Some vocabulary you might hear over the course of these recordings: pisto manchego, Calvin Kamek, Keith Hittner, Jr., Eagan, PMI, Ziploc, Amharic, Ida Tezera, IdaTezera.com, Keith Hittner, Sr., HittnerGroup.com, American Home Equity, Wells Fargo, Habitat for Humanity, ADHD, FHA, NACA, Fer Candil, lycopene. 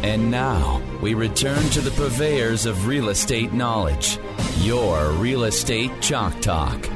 And now, we return to the purveyors of real estate knowledge, your Real Estate Chalk Talk.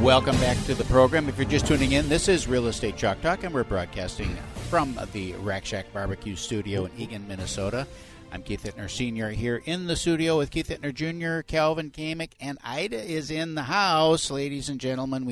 Welcome back to the program. If you're just tuning in, this is Real Estate Chalk Talk, and we're broadcasting from the Rack Shack Barbecue Studio in Eagan, Minnesota. I'm Keith Hittner, Sr. here in the studio with Keith Hittner, Jr., Calvin Kamek, and Ida is in the house. Ladies and gentlemen,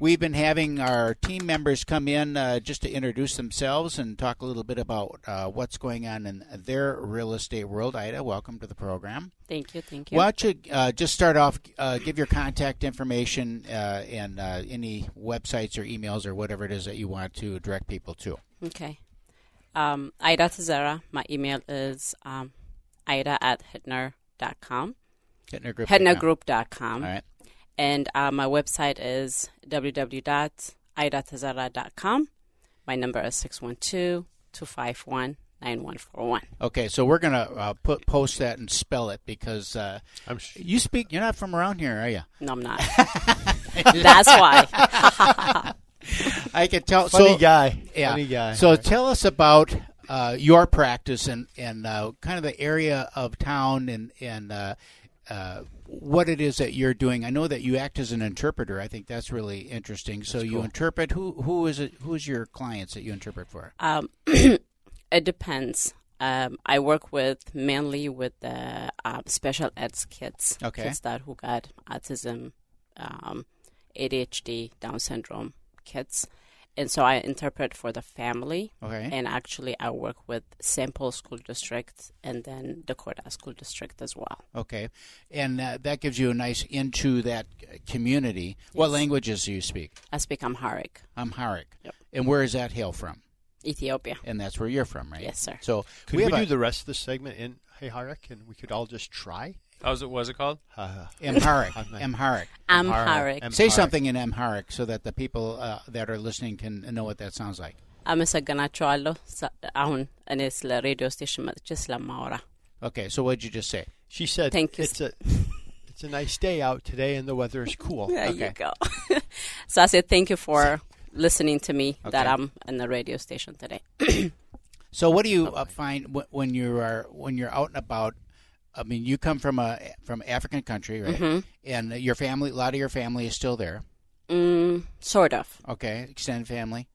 we've been having our team members come in just to introduce themselves and talk a little bit about what's going on in their real estate world. Ida, welcome to the program. Thank you. Why don't you just start off, give your contact information and any websites or emails or whatever it is that you want to direct people to. Okay. Ida Tezera. My email is ida@HittnerGroup.com. HittnerGroup.com. All right. And my website is www.IdaTezera.com. My number is 612-251-9141. Okay, so we're going to post that and spell it because you're not from around here, are you? No, I'm not. That's why. I can tell. Funny guy. So tell us about your practice and kind of the area of town and what it is that you're doing. I know that you act as an interpreter. I think that's really interesting. That's so cool. You interpret. Who is it? Who's your clients that you interpret for? It depends. I work with mainly with the special eds kids. Okay. Kids who got autism, ADHD, Down syndrome kids, and so I interpret for the family. Okay. And actually I work with Sample School District and then Dakota School District as well. Okay. And that gives you a nice into that community. Yes. What languages do you speak? I speak Amharic. Yep. And where does that hail from? Ethiopia. And that's where you're from, right? Yes, sir. So could we do the rest of the segment in Amharic and we could all just try? What was it called? Amharic. Say something in Amharic so that the people that are listening can know what that sounds like. Okay, so what did you just say? She said, "Thank you. It's a nice day out today and the weather is cool." There you go. So I said, thank you for listening to me that I'm in the radio station today. So what do you find when you're out and about? I mean, you come from African country, right? Mm-hmm. And your family, a lot of your family is still there. Sort of. Okay, extended family.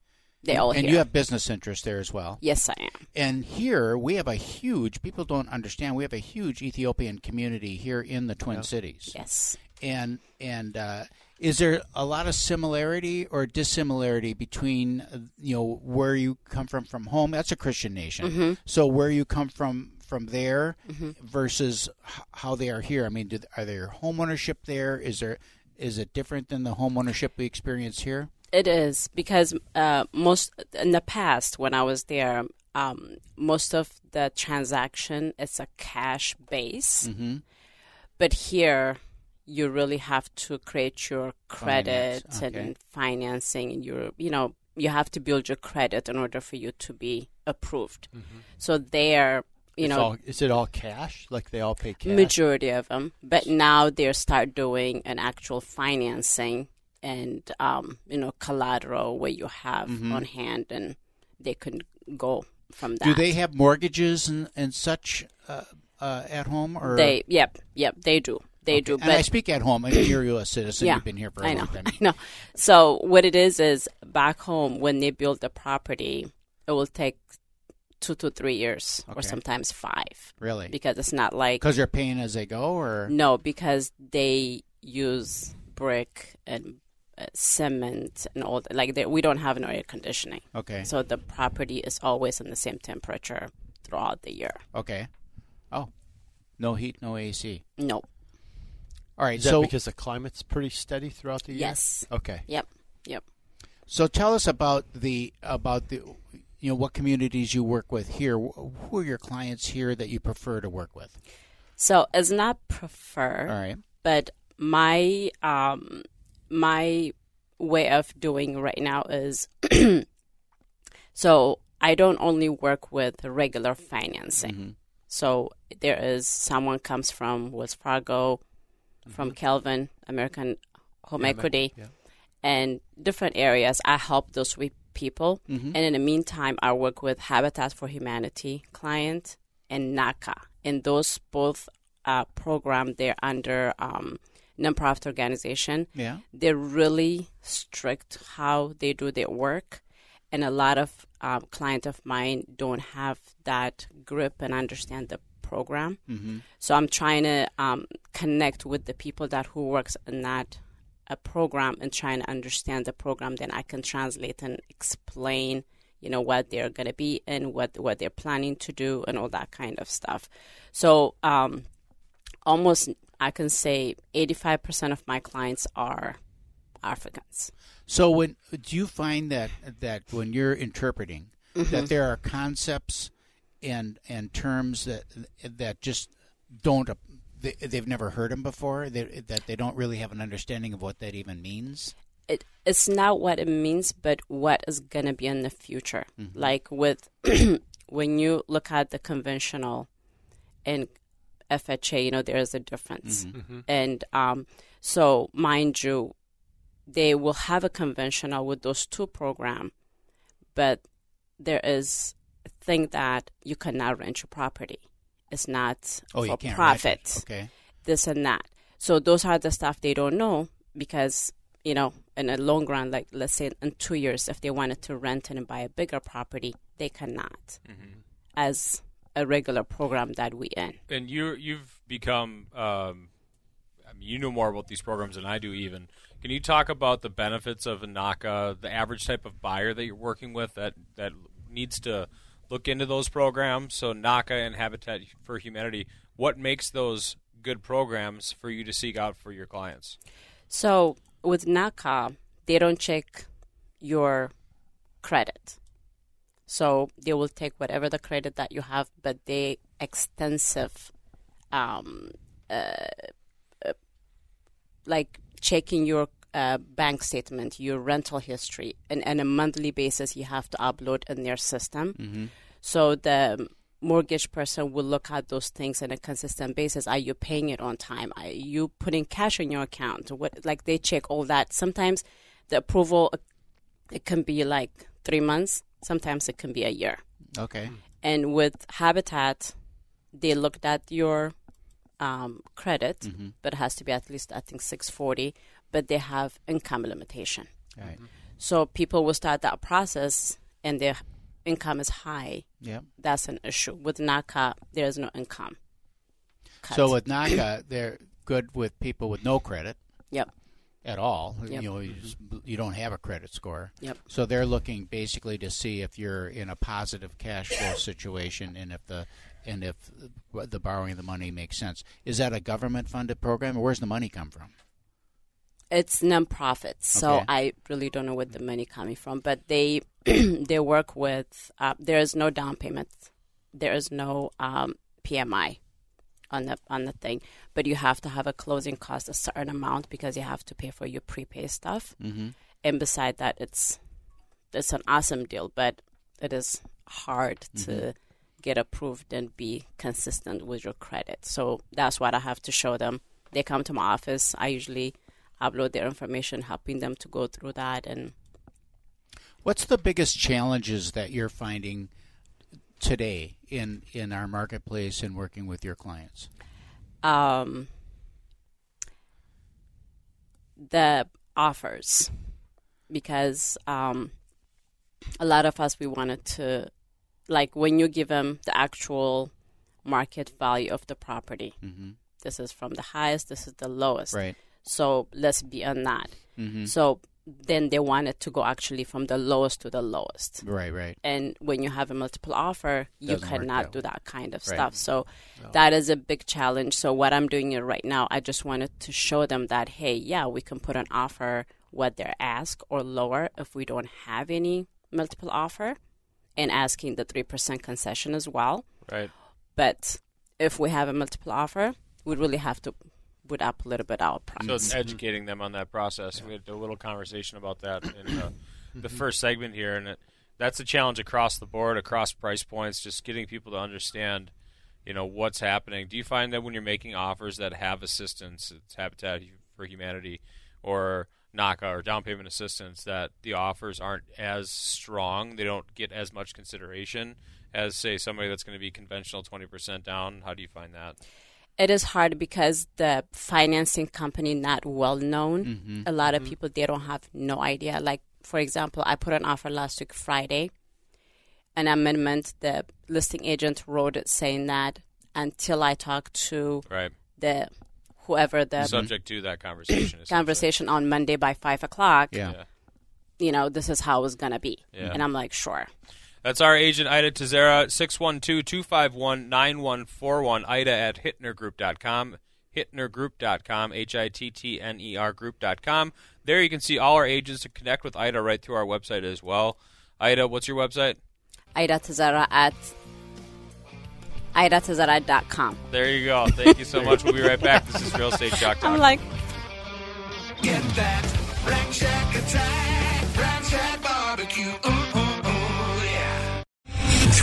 They all and here. You have business interests there as well. Yes, I am. And here we have people don't understand. We have a huge Ethiopian community here in the Twin Cities. Yes. And is there a lot of similarity or dissimilarity between where you come from home? That's a Christian nation. Mm-hmm. So where you come from there mm-hmm. versus how they are here. I mean, are there home ownership there? Is it different than the home ownership we experience here? It is because in the past when I was there, most of the transaction is a cash base, mm-hmm. but here you really have to create your credit and financing, and you have to build your credit in order for you to be approved. Mm-hmm. So there. Is it all cash? Like they all pay cash? Majority of them. But now they start doing an actual financing and, collateral where you have mm-hmm. on hand and they can go from that. Do they have mortgages and such at home? Or Yep, they do. They do. But I speak at home. I mean, you're a U.S. citizen. Yeah, you've been here for a long time. I know. So what it is back home when they build the property, it will take 2 to 3 years, or sometimes 5. Really? Because it's not like... Because they're paying as they go, or...? No, because they use brick and cement and all that. We don't have an air conditioning. Okay. So the property is always in the same temperature throughout the year. Okay. Oh. No heat, no AC? No. All right, Is that because the climate's pretty steady throughout the year? Yes. Okay. Yep. So tell us about the you know, what communities you work with here. Who are your clients here that you prefer to work with? So it's not prefer, all right, but my my way of doing right now is so I don't only work with regular financing. Mm-hmm. So there is someone comes from Wells Fargo, mm-hmm. from Calvin, American Home Equity, and different areas. I help those people. Mm-hmm. And in the meantime, I work with Habitat for Humanity client and NACA. And those both programs, they're under nonprofit organization. Yeah. They're really strict how they do their work. And a lot of clients of mine don't have that grip and understand the program. Mm-hmm. So I'm trying to connect with the people that who works in that a program and trying to understand the program. Then I can translate and explain, you know, what they're going to be and what they're planning to do and all that kind of stuff. So almost I can say 85% of my clients are Africans. So when do you find that when you're interpreting, mm-hmm. that there are concepts and terms that just don't they've never heard them before, that they don't really have an understanding of what that even means? It's not what it means, but what is going to be in the future. Mm-hmm. Like with when you look at the conventional and FHA, you know, there is a difference. Mm-hmm. Mm-hmm. And so, mind you, they will have a conventional with those two programs, but there is a thing that you cannot rent your property. It's not for profit, okay. This and that. So those are the stuff they don't know because, you know, in the long run, like let's say in 2 years, if they wanted to rent and buy a bigger property, they cannot, mm-hmm. as a regular program that we in. And you've become, I mean, you know more about these programs than I do even. Can you talk about the benefits of NACA, the average type of buyer that you're working with that needs to look into those programs? So NACA and Habitat for Humanity, what makes those good programs for you to seek out for your clients? So with NACA, they don't check your credit. So they will take whatever the credit that you have, but they extensive, like checking your bank statement, your rental history, and on a monthly basis you have to upload in their system. Mm-hmm. So the mortgage person will look at those things on a consistent basis. Are you paying it on time? Are you putting cash in your account? Like they check all that. Sometimes the approval, it can be like 3 months. Sometimes it can be a year. Okay. And with Habitat, they looked at your credit, mm-hmm. but it has to be at least, I think, 640. But they have income limitation. Right. So people will start that process and their income is high. Yeah. That's an issue. With NACA, there is no income cut. So with NACA, they're good with people with no credit. Yep. At all. Yep. You know, you don't have a credit score. Yep. So they're looking basically to see if you're in a positive cash flow situation and if the borrowing of the money makes sense. Is that a government funded program, or where's the money come from? It's nonprofits, so okay. I really don't know where the money coming from. But they work with. There is no down payment. There is no PMI on the thing. But you have to have a closing cost a certain amount because you have to pay for your prepay stuff. Mm-hmm. And beside that, it's an awesome deal, but it is hard mm-hmm. to get approved and be consistent with your credit. So that's what I have to show them. They come to my office. I usually upload their information, helping them to go through that. And what's the biggest challenges that you're finding today in our marketplace and working with your clients? The offers, because a lot of us, we wanted to, like when you give them the actual market value of the property, mm-hmm. this is from the highest, this is the lowest. Right. So let's be on that. Mm-hmm. So then they wanted to go actually from the lowest to the lowest. Right. And when you have a multiple offer, you cannot do that kind of stuff. So that is a big challenge. So what I'm doing right now, I just wanted to show them that, hey, yeah, we can put an offer what they're asked or lower if we don't have any multiple offer. and asking the 3% concession as well. Right. But if we have a multiple offer, we really have to would up a little bit our price. So it's educating them on that process. Yeah. We had a little conversation about that in the first segment here, and that's a challenge across the board, across price points, just getting people to understand, you know, what's happening. Do you find that when you're making offers that have assistance, it's Habitat for Humanity or NACA or down payment assistance, that the offers aren't as strong? They don't get as much consideration as, say, somebody that's going to be conventional 20% down? How do you find that? It is hard because the financing company not well known. Mm-hmm. A lot of people, they don't have no idea. Like, for example, I put an offer last week Friday, an amendment the listing agent wrote it saying that until I talk to the whoever the subject to that conversation on Monday by 5 o'clock, you know, this is how it's gonna be. Yeah. And I'm like, sure. That's our agent, Ida Tezera, 612-251-9141, Ida at HittnerGroup.com, HittnerGroup.com, Hittner Group.com. There you can see all our agents and connect with Ida right through our website as well. Ida, what's your website? IdaTezera at IdaTezera.com. There you go. Thank you so much. We'll be right back. This is Real Estate Shock Talk. I'm like, get that Rack Shack attack, Rack Shack barbecue, ooh, ooh.